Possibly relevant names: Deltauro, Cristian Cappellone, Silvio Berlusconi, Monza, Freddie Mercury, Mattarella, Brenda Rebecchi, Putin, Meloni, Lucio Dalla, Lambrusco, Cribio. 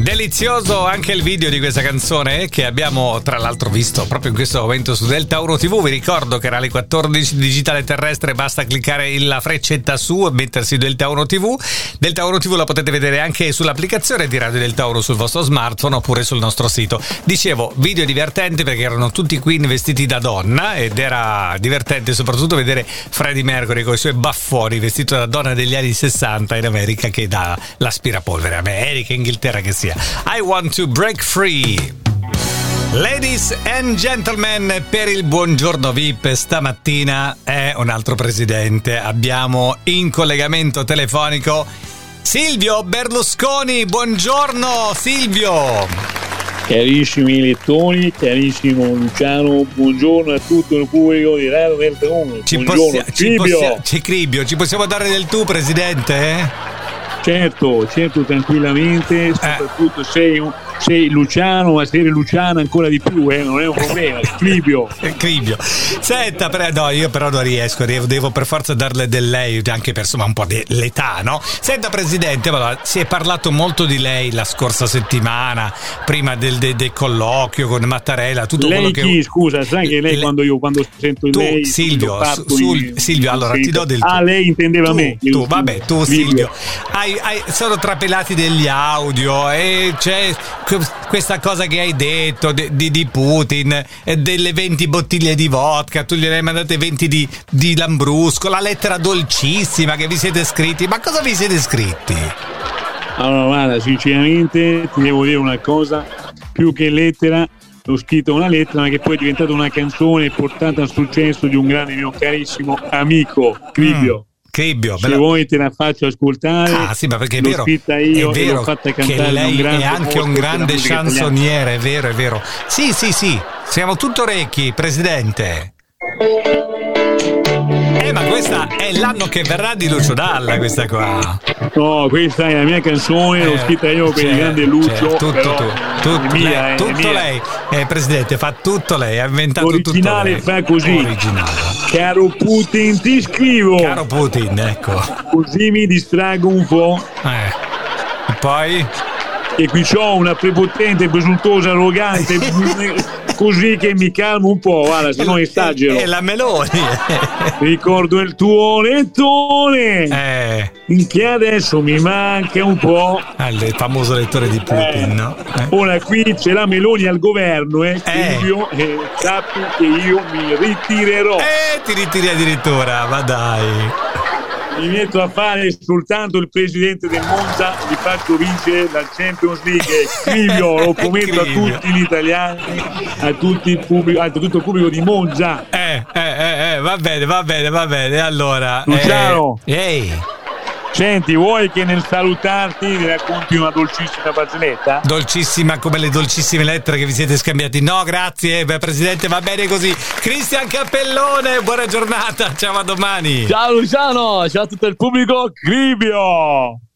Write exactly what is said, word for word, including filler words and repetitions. Delizioso anche il video di questa canzone che abbiamo tra l'altro visto proprio in questo momento su Deltauro ti vu. Vi ricordo che era alle quattordici digitale terrestre, basta cliccare la freccetta su e mettersi Deltauro ti vu. Deltauro ti vu la potete vedere anche sull'applicazione di Radio Deltauro sul vostro smartphone oppure sul nostro sito. Dicevo, video divertente perché erano tutti Queen vestiti da donna ed era divertente soprattutto vedere Freddie Mercury con i suoi baffoni vestito da donna degli anni sessanta in America che dà l'aspirapolvere, America, Inghilterra che sia. I want to break free. Ladies and gentlemen, per il buongiorno V I P stamattina è un altro presidente. Abbiamo in collegamento telefonico Silvio Berlusconi. Buongiorno Silvio. Carissimi lettori, carissimo Luciano, buongiorno a tutto il pubblico di Radio Deltauro. Ci possiamo Cribio. Ci, Cribio, ci possiamo dare del tu, presidente? Certo, certo, tranquillamente, soprattutto eh. sei, sei Luciano, ma sei Luciana ancora di più, eh, non è un problema, Cribio. Cribio. Senta, però, no, io però non riesco, devo, devo per forza darle del lei, anche per insomma un po' dell'età, no? Senta Presidente, allora, si è parlato molto di lei la scorsa settimana, prima del, del, del colloccio con Mattarella, tutto lei quello che... Lei chi, scusa, sai che lei, lei quando io quando sento tu, lei... Silvio, su, sul, Silvio, allora sento. Ti do del... Tu. Ah, lei intendeva tu, me. Tu, tu, vabbè, tu Silvio. Hai sono trapelati degli audio e c'è questa cosa che hai detto di, di, di Putin e delle venti bottiglie di vodka, tu gliene hai mandate venti di, di Lambrusco, la lettera dolcissima che vi siete scritti, ma cosa vi siete scritti? Allora guarda, sinceramente ti devo dire una cosa, più che lettera ho scritto una lettera ma che poi è diventata una canzone portata al successo di un grande mio carissimo amico Cribio. Mm. Cribio, se bella... vuoi te la faccio ascoltare. Ah sì, ma perché è vero, io, è vero che lei è anche un grande chansonniere, è vero, è vero. Sì, sì, sì, siamo tutto orecchi, Presidente. Eh, ma questa è l'anno che verrà di Lucio Dalla, questa qua. No, questa è la mia canzone, eh, l'ho scritta io per il grande Lucio. Tutto però, tu, tutto, mia, lei, tutto lei, eh, Presidente, fa tutto lei, ha inventato originale tutto lei. Fa così. Originale. Caro Putin, ti scrivo. Caro Putin, ecco. Così mi distrago un po'. Eh. E poi? E qui c'ho una prepotente, presuntuosa, arrogante, così che mi calmo un po', guarda, se no esagero. È la Meloni. Ricordo il tuo lettore. Eh. Che adesso mi manca un po'. Ah, il famoso lettore di Putin, eh. no? Eh. Ora qui c'è la Meloni al governo, eh. eh. Silvio, eh, sappi che io mi ritirerò. Eh, ti ritiri addirittura, ma dai. Mi metto a fare soltanto il presidente del Monza, vi faccio vincere la Champions League. Cribio, lo prometto a tutti gli italiani, a, tutti il pubblico, a tutto il pubblico di Monza. Eh, eh, eh, va bene, va bene, va bene. Allora, Luciano, eh, hey. Senti, vuoi che nel salutarti ti racconti una dolcissima barzelletta? Dolcissima come le dolcissime lettere che vi siete scambiati? No, grazie, beh, Presidente, va bene così. Cristian Cappellone, buona giornata, ciao, a domani. Ciao Luciano, ciao a tutto il pubblico, Cribio.